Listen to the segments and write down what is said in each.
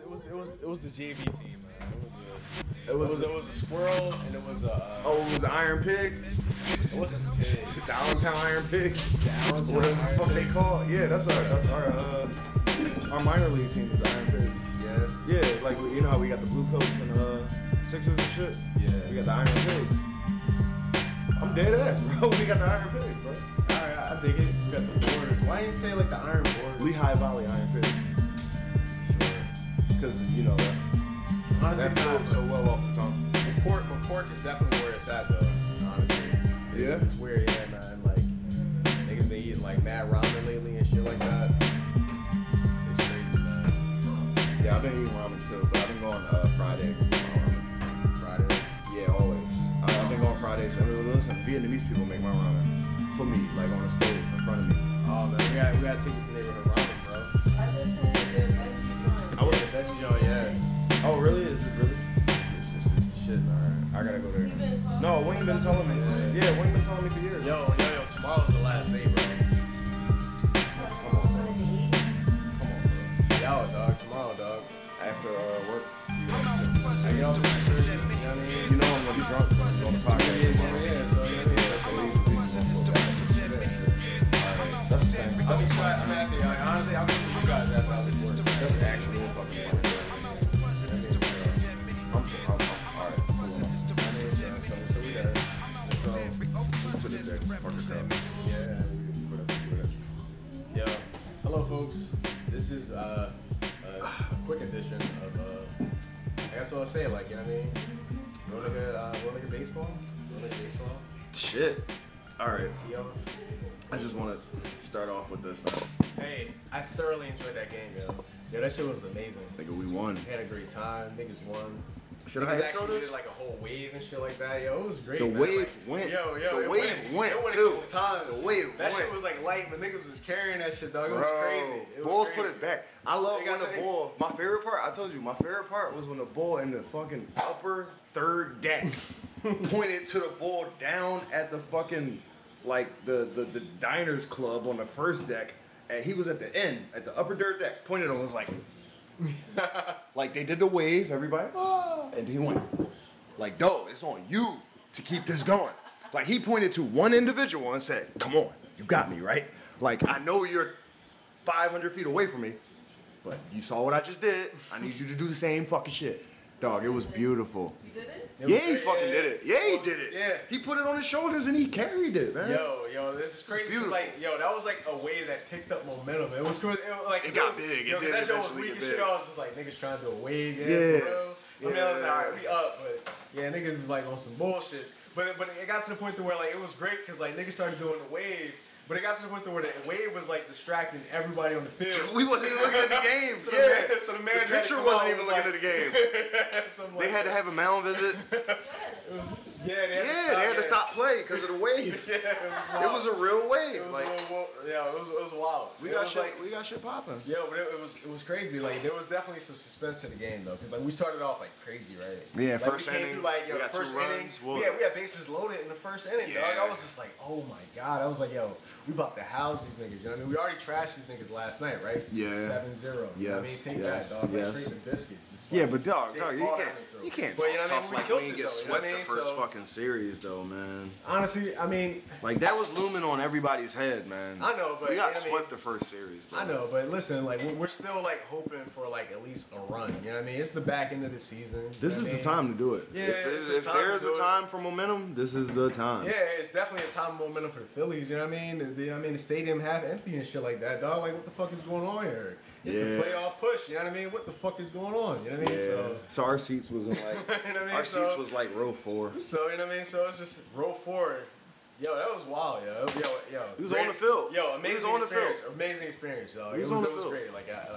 It was the JV team, man. It was a squirrel and it was a. Oh, it was an Iron Pig. It wasn't pig. Downtown Iron Pigs. Downtown. Whatever the fuck they call it. Yeah, that's our minor league team is Iron Pigs. Yeah. Yeah, like you know how we got the Bluecoats and Sixers and shit. Yeah. We got the Iron Pigs. I'm dead ass, bro. We got the Iron Pigs, bro. Alright, I dig it. We got the Warriors. Why didn't you say like the Iron Warriors? Lehigh Valley Iron Pigs. Sure. Cause you know that's. Honestly, that feels so well off the tongue. But Perk is definitely where it's at, though. Honestly. Yeah? It's weird, yeah, man. Like, niggas been eating, like, mad ramen lately and shit like that. It's crazy, man. Yeah, I've been eating ramen, too, but I've been going Fridays. Fridays? Yeah, always. I've been going Fridays. I mean, listen, Vietnamese people make my ramen for me, like, on a stove in front of me. Oh, man, we gotta take it from neighborhood ramen, bro. I just had a veggie joint. I was a veggie joint, yeah. Oh, really? Is it really? It's shit, man. I gotta go there. You've been telling me. No, Wayne been telling me. Yeah, Wayne been telling me for years. Yo, tomorrow's the last day, bro. Come on, bro. Yo, dog, tomorrow, dog. After work. You know I'm gonna be drunk on the podcast tomorrow. Alright, that's the thing. I'll be quiet. I'm happy. Honestly, I'll be with you guys after I leave work. That's the actual fucking work. Yo, hello folks. This is a quick edition of I guess what I'll say, like, you know what I mean? Go like a baseball? Shit. Alright. I just wanna start off with this, man. Hey, I thoroughly enjoyed that game, yo. Yo, that shit was amazing. Nigga, we won. We had a great time, niggas won. Niggas actually did like a whole wave and shit like that. Yo, it was great. The man. Wave like, went. Yo, the wave went too. The wave that went. That shit was like light, but niggas was carrying that shit, dog. It was crazy. It balls was crazy. Put it back. I love when the ball. My favorite part, I told you, was when the ball in the fucking upper third deck pointed to the ball down at the fucking, like the diners club on the first deck, and he was at the end at the upper third deck. Pointed and was like. Like they did the wave, everybody, and he went like, "Dope, it's on you to keep this going." Like he pointed to one individual and said, "Come on, you got me right. Like I know you're 500 feet away from me, but you saw what I just did. I need you to do the same fucking shit, dog." It was beautiful. You did it? He fucking did it. Yeah, he did it. Yeah, he put it on his shoulders and he carried it, man. Yo, this is crazy. It's like, yo, that was like a wave that picked up momentum. It was crazy. It got big. Yo, it did. That show was weak as shit. I was just like, niggas trying to do a wave. Yeah. Bro. Yeah. I mean, I was like, all right, we up, but yeah, niggas is like on some bullshit. But it got to the point to where like it was great because like niggas started doing the wave. But it got to the point where the wave was like distracting everybody on the field. We wasn't even looking at the game. So the pitcher wasn't even looking at the game. They had to have a mound visit. They had to stop play because of the wave. Yeah, it was a real wave. It was wild. We got shit popping. Yeah, but it was crazy. Like there was definitely some suspense to the game though, because like we started off like crazy, right? Yeah, like, first inning. We had bases loaded in the first inning. Yeah. Dog. I was just like, oh my god. I was like, yo, we about to house these niggas. You know what I mean? We already trashed these niggas last night, right? Yeah. 7-0. Yeah. You know what I mean, take that, dog. Yes. Like straight the biscuits. Like, yeah, but dog, you can't talk tough like we didn't get swept the first fucking series though, man. Honestly, I mean, like that was looming on everybody's head, man. I know, but we got swept the first series, bro. I know, but listen, like we're still like hoping for like at least a run. You know what I mean? It's the back end of the season. This is the time to do it. Yeah, if there's a time for momentum, this is the time. Yeah, it's definitely a time for momentum for the Phillies. You know what I mean? The stadium half empty and shit like that, dog. Like, what the fuck is going on here? It's the playoff push, you know what I mean? What the fuck is going on? You know what I mean? Yeah. So our seats was like you know what I mean? Seats was like row 4. So you know what I mean? So it's just row 4. Yo, that was wild, yo. He was on the field. Yo, amazing experience, yo. It was great.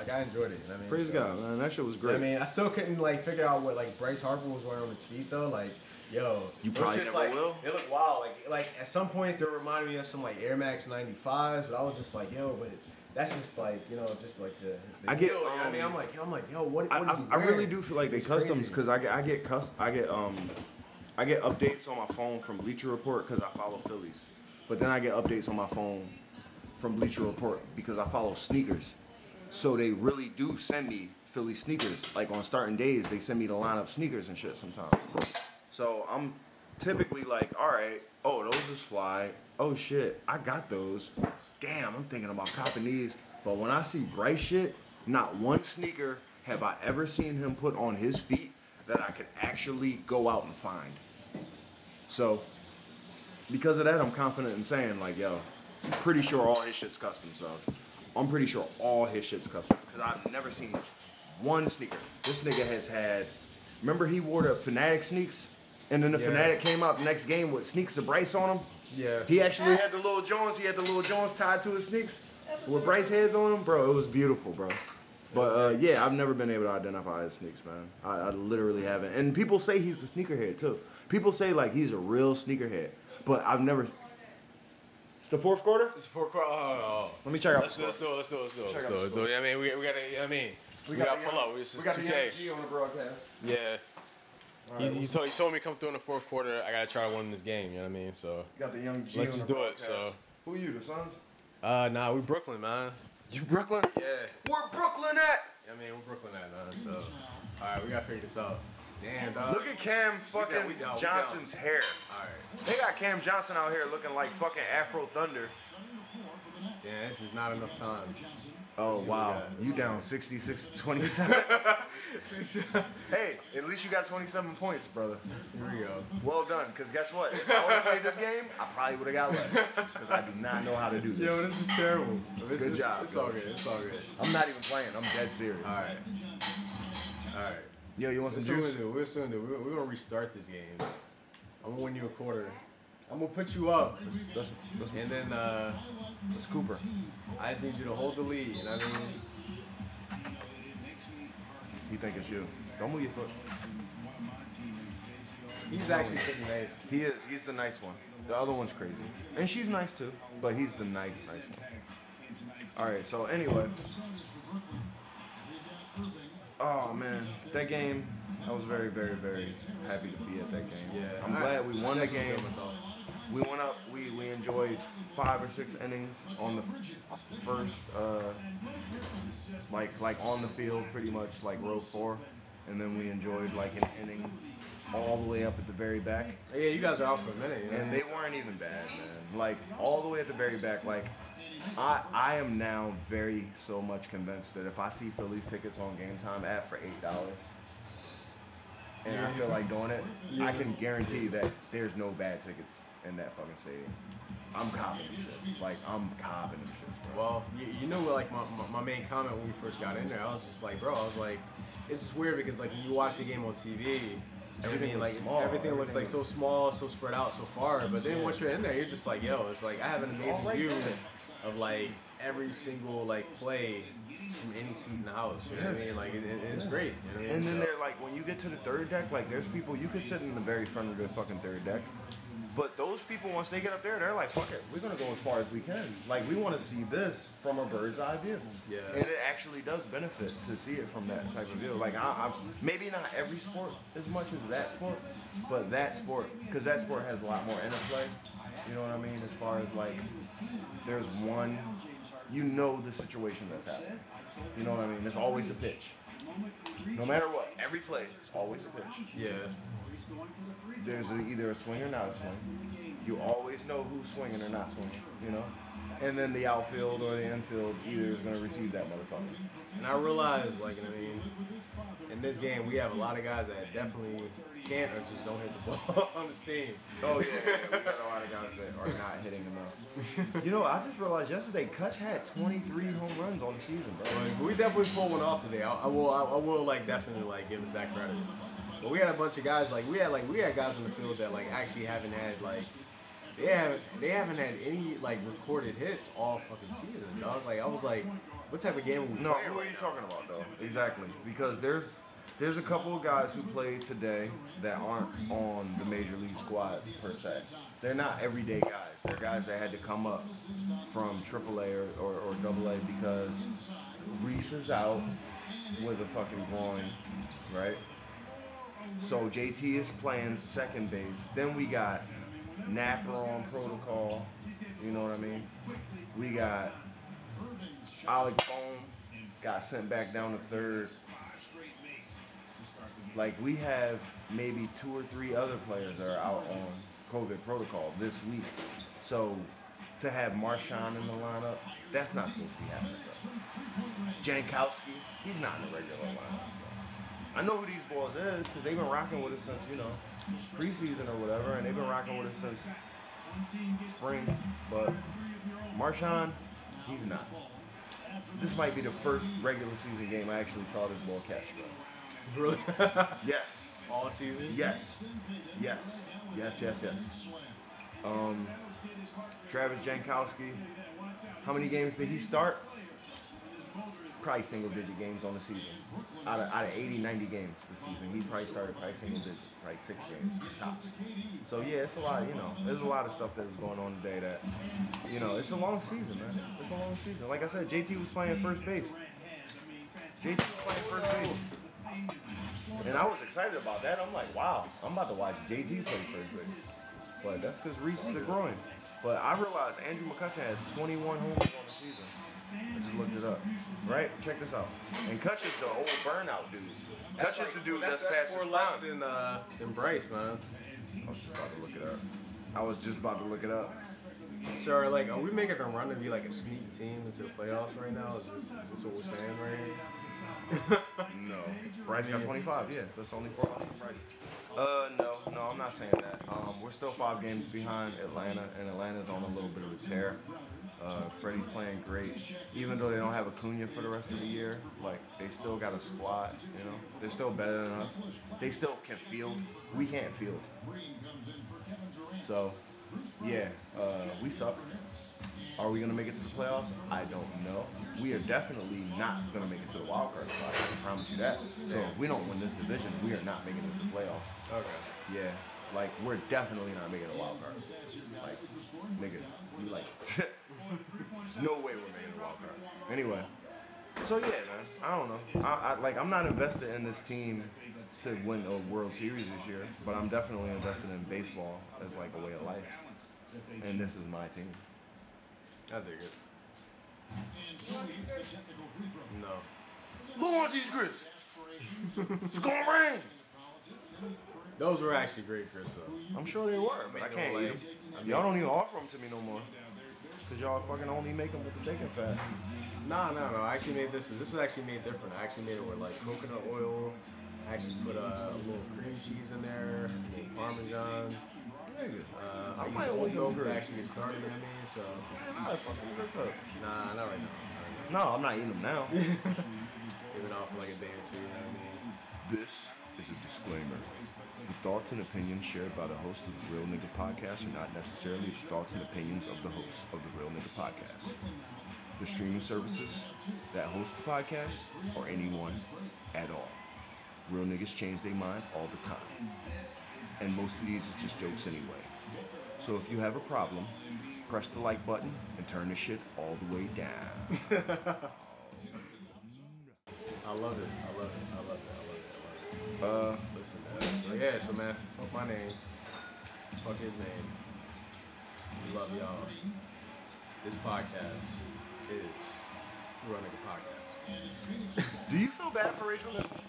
I enjoyed it. You know what I mean? Praise God, man. That shit was great. You know what I mean, I still couldn't like figure out what like Bryce Harper was wearing on his feet though. Like, yo, you probably just never like, will. It looked wild. Like at some points they reminded me of some like Air Max 95s, but I was just like, yo, but. That's just like, you know, just like the I get. You know what I mean, I'm like, yo, what is he wearing? I really do feel like they customs because I get updates on my phone from Bleacher Report because I follow Phillies, but then I get updates on my phone from Bleacher Report because I follow sneakers, so they really do send me Philly sneakers. Like on starting days, they send me the lineup sneakers and shit sometimes. So I'm typically like, all right, oh, those is fly. Oh shit, I got those. Damn, I'm thinking about copping these. But when I see Bryce shit, not one sneaker have I ever seen him put on his feet that I could actually go out and find. So because of that, I'm confident in saying like, yo, pretty sure all his shit's custom, so I'm pretty sure all his shit's custom because I've never seen one sneaker. This nigga has had, remember he wore the Fanatic sneaks? And then the Fanatic came out the next game with sneaks of Bryce on him? Yeah. He actually had the Lil' Jones. He had the Lil' Jones tied to his sneaks with Bryce heads on him. Bro, it was beautiful, bro. But, yeah, I've never been able to identify his sneaks, man. I literally haven't. And people say he's a sneakerhead, too. People say, like, he's a real sneakerhead. But I've never... The fourth quarter? It's the fourth quarter. Oh. Let me check out. Let's do it. I mean, we gotta pull up. It's just 2K. We got the MG on the broadcast. Yeah. Right, he told me come through in the fourth quarter. I gotta try to win this game. You know what I mean? So. You got the young G. Let's just do it. So. Who you? The Suns? Nah, we Brooklyn, man. You Brooklyn? Yeah. Where Brooklyn at? I mean, we're Brooklyn at, man. So. All right, we gotta figure this out. Damn, dog. Look at Cam fucking we down. Johnson's hair. All right. They got Cam Johnson out here looking like fucking Afro Thunder. Yeah, this is not enough time. Oh, wow. You down 66-27. Hey, at least you got 27 points, brother. Here we go. Well done, because guess what? If I would have played this game, I probably would have got less, because I do not know how to do this. Yo, this is terrible. Good job. It's all good. I'm not even playing. I'm dead serious. All right. Yo, you want some juice? We're going to restart this game. I'm going to win you a quarter. I'm going to put you up. And then, let's Cooper. I just need you to hold the lead. You know what I mean? He think it's you. Don't move your foot. He's actually pretty nice. He is. He's the nice one. The other one's crazy. And she's nice, too. But he's the nice one. All right, so anyway. Oh, man. That game, I was very, very, very happy to be at that game. Yeah. I'm glad we won the game. We went up. We enjoyed 5 or 6 innings on the first, like on the field, pretty much, like row 4. And then we enjoyed, like, an inning all the way up at the very back. Yeah, you guys are out for a minute. You know? And they weren't even bad, man. Like, all the way at the very back, like... I am now very so much convinced that if I see Phillies tickets on Game Time app for $8 and I feel like doing it, I can guarantee that there's no bad tickets in that fucking stadium. I'm copping them shits. Like, I'm copping them shits, bro. Well, you know what, like, my main comment when we first got in there, I was just like, bro, I was like, it's just weird because, like, you watch the game on TV, everything looks, like, so small, so spread out, so far. But then once you're in there, you're just like, yo, it's like, I have an amazing view of, like, every single, like, play from any seat in the house, you know what I mean? Like, it's great. You know what I mean? And then they're, like, when you get to the third deck, like, there's people, you can sit in the very front of the fucking third deck, but those people, once they get up there, they're like, fuck it, we're going to go as far as we can. Like, we want to see this from a bird's eye view. Yeah. And it actually does benefit to see it from that type of view. Like, I maybe not every sport as much as that sport, but that sport, because that sport has a lot more interplay. You know what I mean? As far as, like, there's one, you know the situation that's happening. You know what I mean? There's always a pitch. No matter what, every play, it's always a pitch. Yeah. There's either a swing or not a swing. You always know who's swinging or not swinging, you know? And then the outfield or the infield either is going to receive that motherfucker. And I realized, like, I mean, in this game, we have a lot of guys that definitely can't or just don't hit the ball on the team. Oh, yeah. We got a lot of guys that are not hitting enough. You know, I just realized yesterday, Kutch had 23 home runs on the season, bro. Like, we definitely pulled one off today. I will, like, definitely, like, give us that credit. But we had a bunch of guys, like, we had guys in the field that, like, actually haven't had, like, they haven't had any, like, recorded hits all fucking season, dog. Like, I was like, what type of game are we playing? No, what are you talking about, though? Exactly. Because there's a couple of guys who played today that aren't on the Major League squad, per se. They're not everyday guys. They're guys that had to come up from AAA or AA because Reese is out with a fucking groin, right? So JT is playing second base. Then we got Napron protocol. You know what I mean? We got Alec Bone got sent back down to third. Like, we have maybe 2 or 3 other players that are out on COVID protocol this week. So to have Marshawn in the lineup, that's not supposed to be happening, bro. Jankowski, he's not in the regular lineup, bro. I know who these boys is because they've been rocking with us since, you know, preseason or whatever, and they've been rocking with us since spring. But Marshawn, he's not. This might be the first regular season game I actually saw this ball catch, bro. Really? Yes. All season? Yes. Yes. Yes, yes, yes. Travis Jankowski, how many games did he start? Probably single-digit games on the season. Out of 80, 90 games this season, he probably started probably single-digit, probably 6 games tops. So, yeah, it's a lot, you know. There's a lot of stuff that was going on today that, you know, it's a long season, man. It's a long season. Like I said, JT was playing first base. And I was excited about that. I'm like, wow, I'm about to watch JT play first base. But that's because Reese is the groin. But I realized Andrew McCutcheon has 21 home runs on the season. I just looked it up. Right? Check this out. And Cutcheon's the old burnout dude. Cutcheon's the dude that's fastest prime. That's 4 less than Bryce, man. I was just about to look it up. Sure, like, are we making a run to be like a sneak team into the playoffs right now? Is this what we're saying right here? No. Bryce got 25, yeah. That's only 4 losses to Bryce. No, I'm not saying that. We're still 5 games behind Atlanta, and Atlanta's on a little bit of a tear. Freddie's playing great. Even though they don't have Acuna for the rest of the year, like, they still got a squad, you know? They're still better than us. They still can field. We can't field. So, yeah, we suck. Are we going to make it to the playoffs? I don't know. We are definitely not going to make it to the wild card spot. I can promise you that. So if we don't win this division, we are not making it to the playoffs. Okay. Yeah. Like, we're definitely not making a wild card. Like, nigga, we like, no way we're making a wild card. Anyway. So, yeah, man, I don't know. I'm not invested in this team to win a World Series this year, but I'm definitely invested in baseball as, like, a way of life. And this is my team. I dig it. No. Who wants these grits? It's gonna rain! Those were actually great grits, though. I'm sure they were, but I can't eat them. Y'all don't even offer them to me no more. Because y'all fucking only make them with the bacon fat. No. I actually made this. This was actually made different. I actually made it with, like, coconut oil. I actually put a little cream cheese in there, a little Parmesan. I might old yogurt to actually get started in me, so. Man, I fucking grits up. Nah, not right now. No, I'm not eating them now. Even off like a day or two, you know what I mean? This is a disclaimer. The thoughts and opinions shared by the host of the Real Nigga Podcast are not necessarily the thoughts and opinions of the host of the Real Nigga Podcast, the streaming services that host the podcast, or anyone at all. Real niggas change their mind all the time. And most of these are just jokes anyway. So if you have a problem, press the like button and turn the shit all the way down. I love it. Listen, man. So yeah, so man, fuck my name. Fuck his name. We love y'all. This podcast is Real Nigga Podcast. Do you feel bad for Rachel Nichols?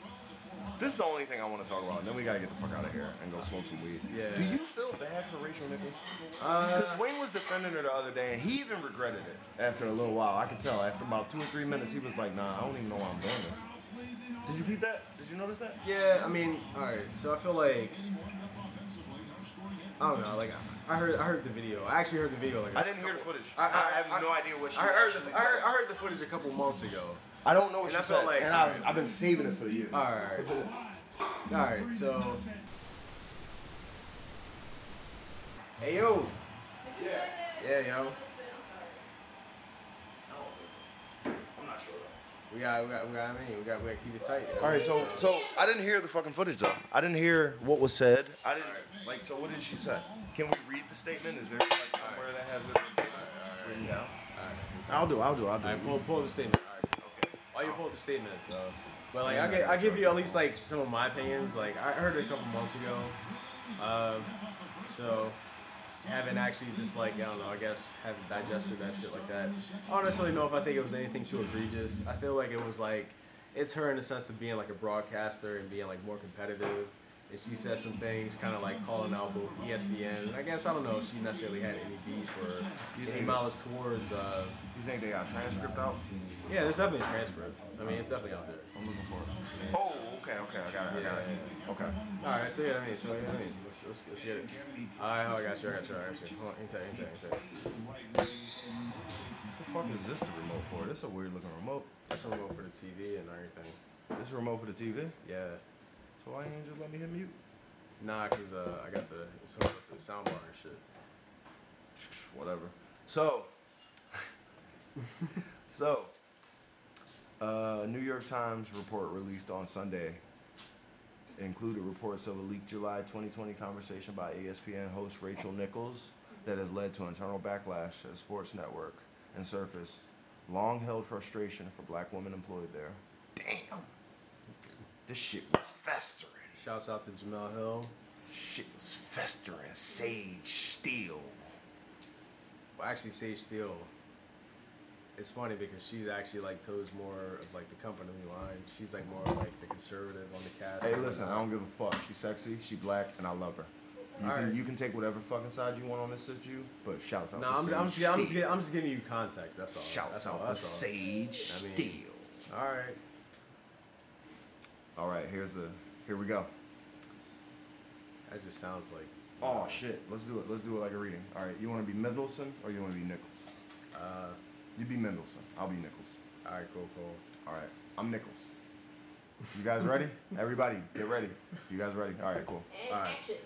This is the only thing I want to talk about, and then we got to get the fuck out of here and go smoke some weed. Yeah. Do you feel bad for Rachel Nichols? Because Wayne was defending her the other day, and he even regretted it after a little while. I could tell. After about 2 or 3 minutes, he was like, nah, I don't even know why I'm doing this. Did you peep that? Did you notice that? Yeah, I mean, all right. So I feel like, I don't know, like, I heard the video. I actually heard the video. Like, I didn't hear the footage. I have no idea what she said. I heard the footage a couple months ago. I don't know what she said, like, and I've been saving it for you. All right, so. Hey, yo. Yeah, yo. I'm not sure, though. We got to keep it tight. You know? All right, so I didn't hear the fucking footage, though. I didn't hear what was said. I didn't, like, so what did she say? Can we read the statement? Is there, like, somewhere that has it written down? All right. I'll do. All right, pull the statement. Oh, you pulled the statement, so. But, like, I give you at least, like, some of my opinions. Like, I heard it a couple months ago. So, haven't actually just, like, I don't know, I guess haven't digested that shit like that. I don't necessarily know if I think it was anything too egregious. I feel like it was, like, it's her in the sense of being like a broadcaster and being like more competitive. And she said some things kind of like calling out both ESPN. I guess, I don't know if she necessarily had any beef or any mileage towards. You think they got a transcript out? Yeah, there's definitely a transcript. I mean, it's definitely out there. I'm looking for it. Oh, okay. I got it. Yeah. Okay. All right, so yeah, I mean, let's get it. All right, I got you. Hold on, inside. What the fuck is this the remote for? This is a weird looking remote. That's a remote for the TV and everything. This is a remote for the TV? Yeah. So why didn't you just let me hit mute? Nah, because I got the soundbar and shit. Whatever. So, New York Times report released on Sunday included reports of a leaked July 2020 conversation by ESPN host Rachel Nichols that has led to internal backlash at Sports Network and surfaced long-held frustration for black women employed there. Damn. This shit was festering. Shouts out to Jamel Hill. Shit was festering. Sage Steele. Well, actually, Sage Steele. It's funny because she's actually like toes more of like the company line. She's like more of like the conservative on the cast. Hey, listen, I don't give a fuck. She's sexy, she's black, and I love her. You can take whatever fucking side you want on this issue, but shouts out to Sage. No, I'm just giving you context, that's all. Shouts out to Sage Steele. Alright. Alright, here we go. That just sounds like... Oh, shit. Let's do it like a reading. Alright, you want to be Mendelssohn or you want to be Nichols? You be Mendelssohn. I'll be Nichols. Alright, cool. Alright, I'm Nichols. You guys ready? Everybody, get ready. You guys ready? Alright, cool. And action.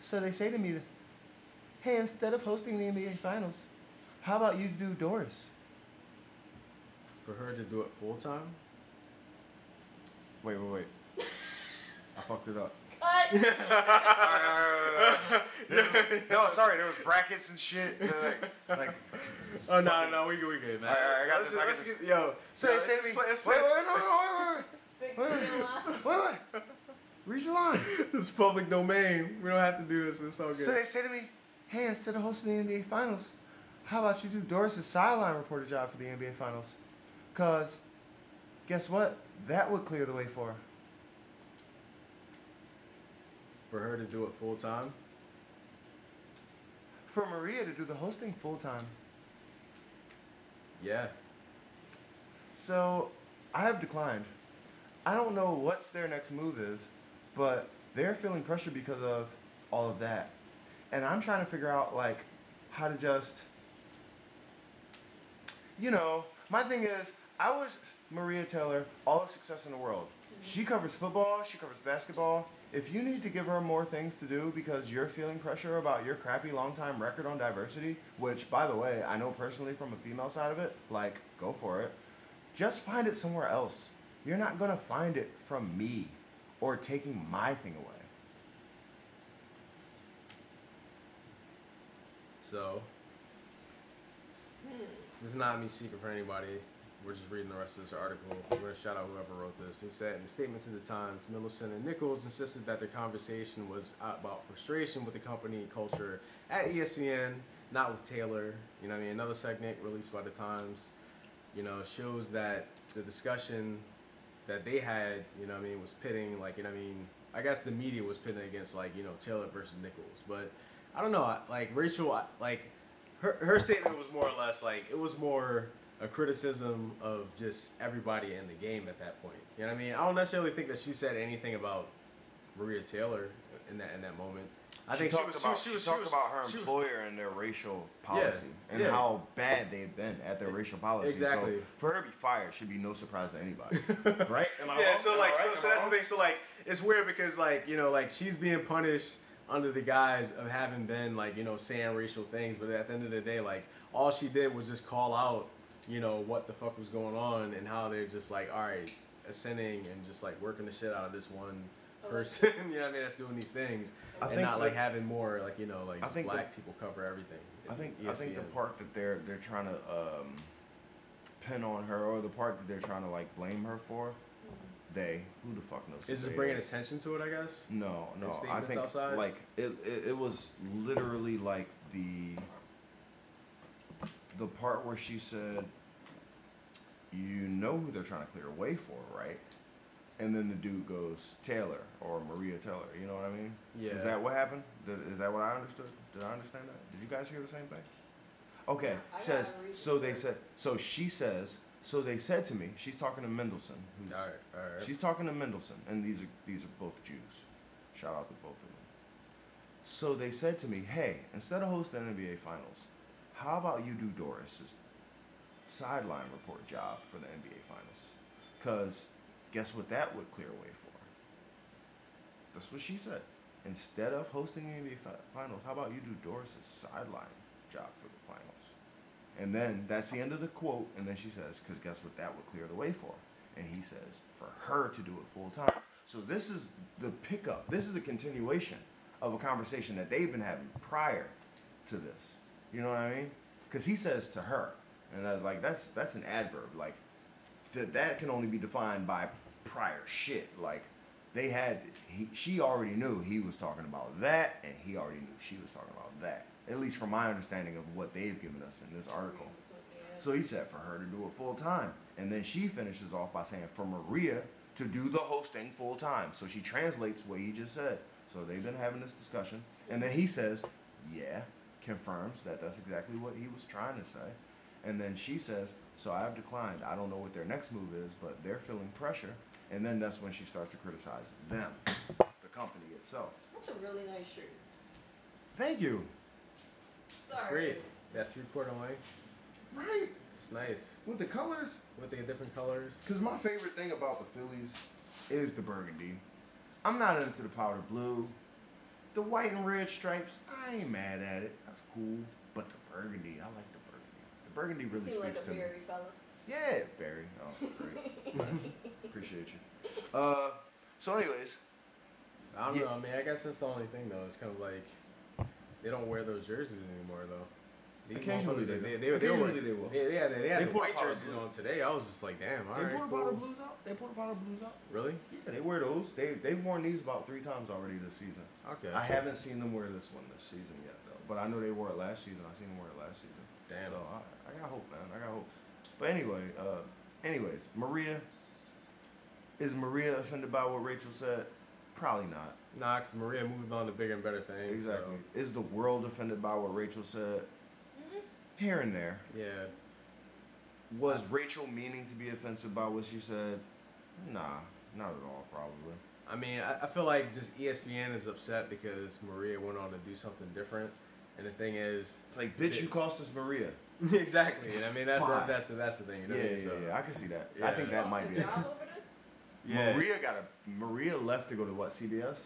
So they say to me, hey, instead of hosting the NBA Finals, how about you do Doris? For her to do it full time? Wait. I fucked it up. Cut! Right. No, sorry, there was brackets and shit. Like oh, no, we good, man. All right, I got this. Yo, so they say to me, wait. Read your lines. This is public domain. We don't have to do this, but it's all good. So they say to me, hey, instead of hosting the NBA Finals, how about you do Doris' sideline reporter job for the NBA Finals? Because, guess what? That would clear the way for her. For her to do it full time? For Maria to do the hosting full time. Yeah. So, I have declined. I don't know what's their next move is, but they're feeling pressure because of all of that. And I'm trying to figure out, like, how to just... You know, my thing is, I wish Maria Taylor all the success in the world. She covers football. She covers basketball. If you need to give her more things to do because you're feeling pressure about your crappy long-time record on diversity, which, by the way, I know personally from a female side of it, like, go for it. Just find it somewhere else. You're not going to find it from me or taking my thing away. So, this is not me speaking for anybody. We're just reading the rest of this article. We're going to shout out whoever wrote this. He said, in the statements in the Times, Mendelssohn and Nichols insisted that their conversation was about frustration with the company culture at ESPN, not with Taylor. You know what I mean? Another segment released by the Times, you know, shows that the discussion that they had, you know what I mean, was pitting, like, you know what I mean, I guess the media was pitting against, like, you know, Taylor versus Nichols. But I don't know, like, Rachel, like, her statement was more or less, like, it was more a criticism of just everybody in the game at that point. You know what I mean? I don't necessarily think that she said anything about Maria Taylor in that moment. I think she talked about her employer and their racial policy and how bad they've been at their racial policy. Exactly. So for her to be fired should be no surprise to anybody, right? Am I wrong? So that's the thing. So like it's weird because like you know like she's being punished under the guise of having been like you know saying racial things, but at the end of the day like all she did was just call out you know what the fuck was going on and how they're just like all right ascending and just like working the shit out of this one person, you know what I mean, that's doing these things and not like having more like you know like black people cover everything. I think the part that they're trying to pin on her or the part that they're trying to like blame her for, they who the fuck knows. Is this bringing attention to it? I guess. No. I think outside? Like it was literally like the part where she said, you know who they're trying to clear a way for, right? And then the dude goes Taylor or Maria Taylor. You know what I mean? Yeah. Is that what happened? Is that what I understood? Did I understand that? Did you guys hear the same thing? Okay. Yeah, says so. They said so. She says so. They said to me. She's talking to Mendelssohn. Who's, all right. She's talking to Mendelssohn, and these are both Jews. Shout out to both of them. So they said to me, hey, instead of hosting NBA Finals, how about you do Doris's sideline report job for the NBA Finals? Because guess what that would clear away for? That's what she said. Instead of hosting the NBA Finals, how about you do Doris's sideline job for the Finals? And then that's the end of the quote. And then she says, because guess what that would clear the way for? And he says, for her to do it full time. So this is the pickup. This is a continuation of a conversation that they've been having prior to this. You know what I mean? Because he says to her, and that's an adverb. Like that can only be defined by prior shit. Like they had, she already knew he was talking about that, and he already knew she was talking about that. At least from my understanding of what they've given us in this article. So he said for her to do it full time, and then she finishes off by saying for Maria to do the hosting full time. So she translates what he just said. So they've been having this discussion, and then he says, yeah, confirms that that's exactly what he was trying to say. And then she says, so I've declined. I don't know what their next move is, but they're feeling pressure. And then that's when she starts to criticize them, the company itself. That's a really nice shirt. Thank you. Sorry. It's great. That three-quarter length. Right. It's nice. With the colors. With the different colors. Because my favorite thing about the Phillies is the burgundy. I'm not into the powder blue. The white and red stripes, I ain't mad at it. That's cool. But the burgundy, I like the burgundy. The burgundy really speaks to me. You seem like a Barry fella. Yeah, Barry. Oh, great. Nice. Appreciate you. So anyways. I don't know. I mean, I guess that's the only thing, though. It's kind of like they don't wear those jerseys anymore, though. These occasionally they will. Yeah, they had the white jerseys on today. I was just like, damn, all right. They pour powder blues out? They pour powder blues out? Really? Yeah, they wear those. They've worn these about 3 times already this season. Okay. I haven't seen them wear this one this season yet, though. But I know they wore it last season. I seen them wear it last season. Damn. So I got hope, man. I got hope. But anyway, anyways, Maria. Is Maria offended by what Rachel said? Probably not. Nah, because Maria moved on to bigger and better things. Exactly. So. Is the world offended by what Rachel said? Here and there. Yeah. Was Rachel meaning to be offensive by what she said? Nah, not at all, probably. I mean, I feel like just ESPN is upset because Maria went on to do something different. And the thing is... It's like, bitch, you cost us Maria. Exactly. And I mean, that's the thing. You know? Yeah, I can see that. Yeah. I think that might be it. Yeah. Maria left to go to what, CBS?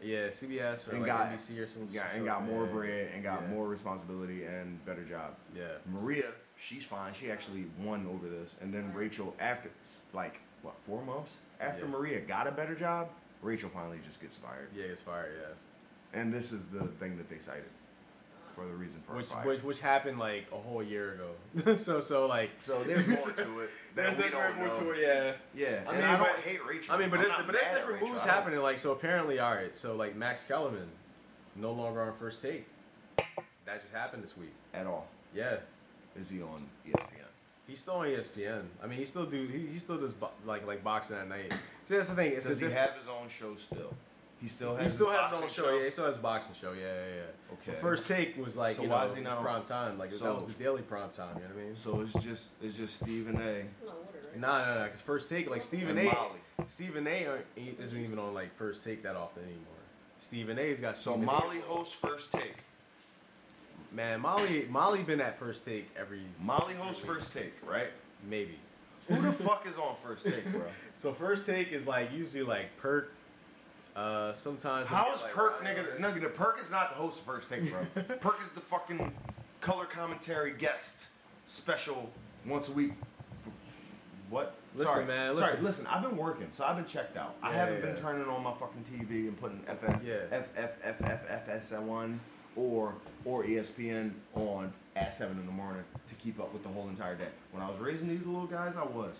Yeah, CBS or and like got, NBC or something. Yeah, and got more bread and got more responsibility and better job. Yeah. Maria, she's fine. She actually won over this. And then Rachel, after like, what, 4 months? After Maria got a better job, Rachel finally just gets fired. Yeah, gets fired, yeah. And this is the thing that they cited for the reason for fire. Which happened like a whole year ago. So there's more to it. There's more to it. Yeah. I mean, I don't hate Rachel. I mean, but there's different moves happening. Like, so apparently, all right. So like Max Kellerman, no longer on First Take. That just happened this week. At all. Yeah. Is he on ESPN? He's still on ESPN. I mean, he still does like boxing at night. See, that's the thing. Does he have his own show still? He still has his own show. Yeah, he still has a boxing show. Yeah. Okay. The First Take was like, so why is he not on prime time? Like that was the daily prime time. You know what I mean? So it's just Stephen A. It's not water, right? No. Because First Take, like Stephen and A, Molly. Stephen A isn't even on like First Take that often anymore. Stephen A's got so Stephen Molly A. hosts First Take. Man, Molly been at First Take every. Molly hosts First Take, right? Maybe. Who the fuck is on First Take, bro? So First Take is like usually like Perk. Sometimes. How is like, Perk, nigga? Perk is not the host of First Take, bro. Perk is the fucking color commentary guest special once a week. What? Listen, man. I've been working, so I've been checked out. Yeah, I haven't been turning on my fucking TV and putting FS1 or ESPN on at 7 a.m. to keep up with the whole entire day. When I was raising these little guys, I was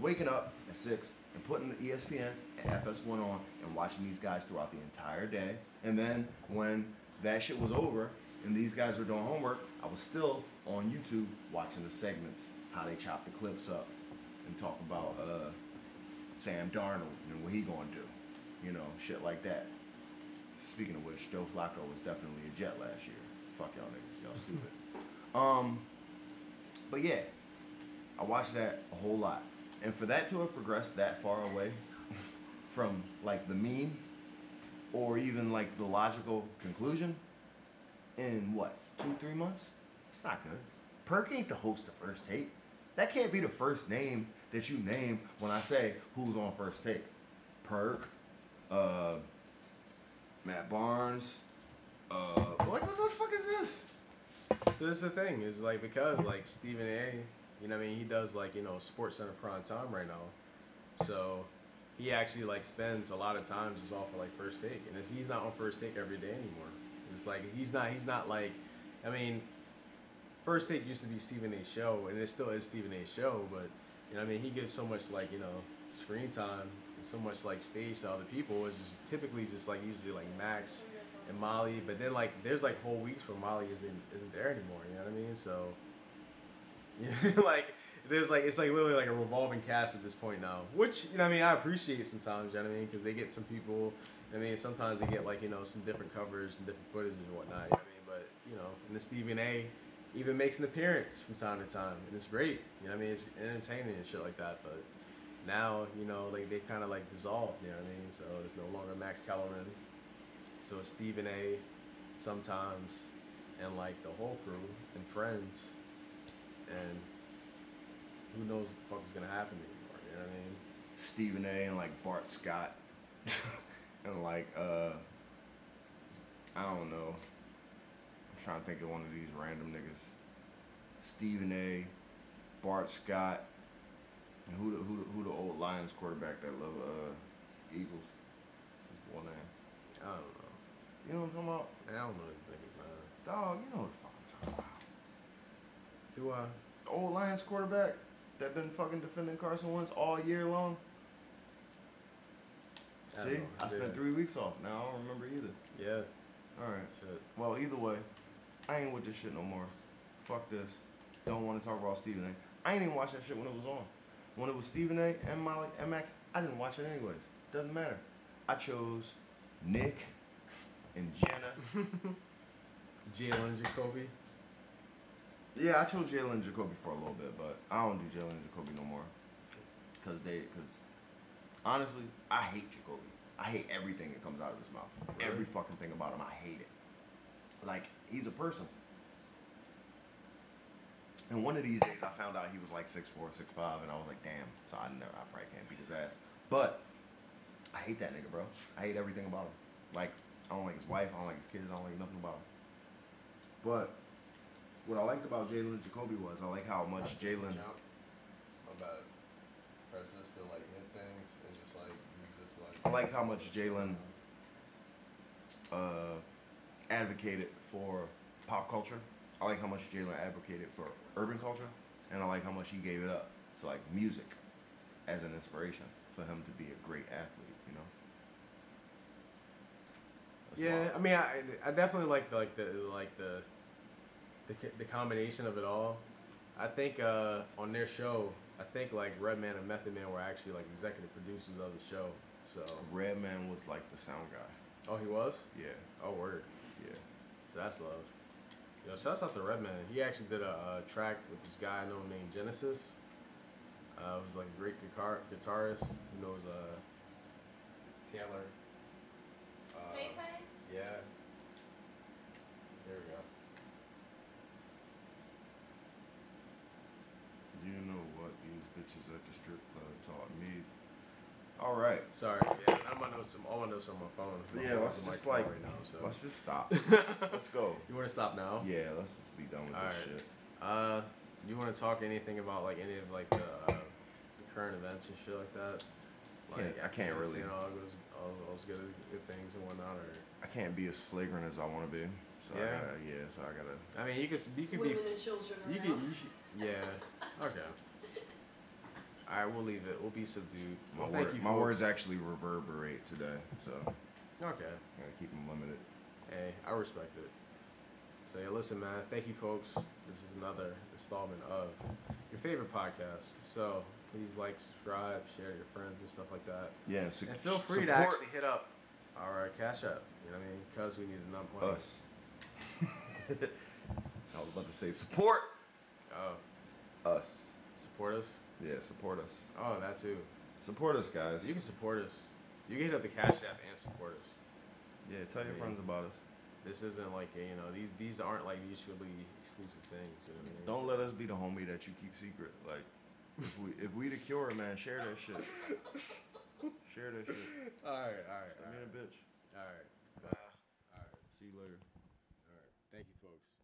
waking up at 6 and putting the ESPN and FS1 on and watching these guys throughout the entire day. And then when that shit was over and these guys were doing homework, I was still on YouTube watching the segments how they chop the clips up and talk about Sam Darnold and what he gonna do. You know, shit like that. Speaking of which, Joe Flacco was definitely a Jet last year. Fuck y'all niggas, y'all stupid. But yeah, I watched that a whole lot. And for that to have progressed that far away from like the meme or even like the logical conclusion in what, 2-3 months? It's not good. Perk ain't the host of First Take. That can't be the first name that you name when I say who's on First Take. Perk, Matt Barnes, what the fuck is this? So this is the thing, is like because like Stephen A, you know what I mean, he does like, you know, Sports Center prime time right now. So he actually like spends a lot of time just off of like First Take. And he's not on First Take every day anymore. It's like he's not like, I mean, First Take used to be Stephen A's show, and it still is Stephen A's show, but you know what I mean, he gives so much like, you know, screen time and so much like stage to other people. It's just typically just like usually like Max and Molly, but then like there's like whole weeks where Molly isn't there anymore, you know what I mean? So yeah, like there's like it's like literally like a revolving cast at this point now, which, you know what I mean, I appreciate sometimes, you know what I mean, because they get some people, I mean, sometimes they get like, you know, some different covers and different footage and whatnot, you know what I mean? But you know, and the Stephen A even makes an appearance from time to time, and it's great, you know what I mean, it's entertaining and shit like that. But now, you know, like they kind of like dissolved, you know what I mean? So there's no longer Max Kellerman, so it's Stephen A sometimes, and like the whole crew and friends, and who knows what the fuck is gonna happen anymore, you know what I mean? Stephen A and like Bart Scott and like I don't know, I'm trying to think of one of these random niggas. Stephen A, Bart Scott, and who the old Lions quarterback that loved Eagles? What's this boy name? I don't know. You know what I'm talking about? I don't know the niggas, man. Dog, you know what the fuck I'm talking about. Do I? The old Lions quarterback that been fucking defending Carson Wentz all year long. See? I spent 3 weeks off. Now I don't remember either. Yeah. Alright. Shit. Well, either way, I ain't with this shit no more. Fuck this. Don't want to talk about Stephen A. I ain't even watch that shit when it was on. When it was Stephen A and Molly and Max, I didn't watch it anyways. Doesn't matter. I chose Nick and Jenna. Jalen and Jacoby. Yeah, I chose Jalen and Jacoby for a little bit, but I don't do Jalen and Jacoby no more. Cause honestly, I hate Jacoby. I hate everything that comes out of his mouth. Really? Every fucking thing about him, I hate it. Like, he's a person. And one of these days, I found out he was like 6'4", 6'5", and I was like, damn. So I probably can't beat his ass. But I hate that nigga, bro. I hate everything about him. Like, I don't like his wife, I don't like his kids, I don't like nothing about him. But what I liked about Jalen and Jacoby was I like how much Jalen... about presence to like hit things and just like he's just like... I like how much Jalen advocated for pop culture. I like how much Jalen advocated for urban culture, and I like how much he gave it up to like music as an inspiration for him to be a great athlete, you know? Yeah, I mean, I definitely like the combination of it all. I think on their show, I think like Redman and Method Man were actually like executive producers of the show. So Redman was like the sound guy. Oh, he was? Yeah. Oh, word. Yeah. So that's love. Yo, shouts out to Redman. He actually did a track with this guy I know named Genesis. Who's like a great guitarist. Who knows Taylor. Yeah. There we go. You know what these bitches at the strip club taught me. All right. Sorry. Yeah, I'm gonna know some. All my notes on my phone. Yeah, let's just like right now, so. Let's just stop. Let's go. You want to stop now? Yeah, let's just be done with all this right. Shit. You want to talk anything about like any of like the current events and shit like that? Like, I can't really. You know, all those good things and whatnot. Or I can't be as flagrant as I want to be. So yeah. So I gotta. I mean, you could be. And children you could. Yeah. Okay. All right, we'll leave it. We'll be subdued. My words actually reverberate today, so. Okay. Gotta keep them limited. Hey, I respect it. So, yeah, listen, man, thank you, folks. This is another installment of your favorite podcast. So, please like, subscribe, share your friends and stuff like that. Yeah, so and feel free to actually hit up our Cash App. You know what I mean? Because we need enough money. Us. I was about to say support. Oh. Us. Support us? Yeah, support us. Oh, that too. Support us, guys. You can support us. You can hit up the Cash App and support us. Yeah, tell your friends about us. This isn't like, you know, these aren't like mutually exclusive things. You know what I mean? Don't let us be the homie that you keep secret. Like, if we the cure, man, share that shit. Share that shit. All right. Stop being a bitch. All right. Bye. All right. See you later. All right. Thank you, folks.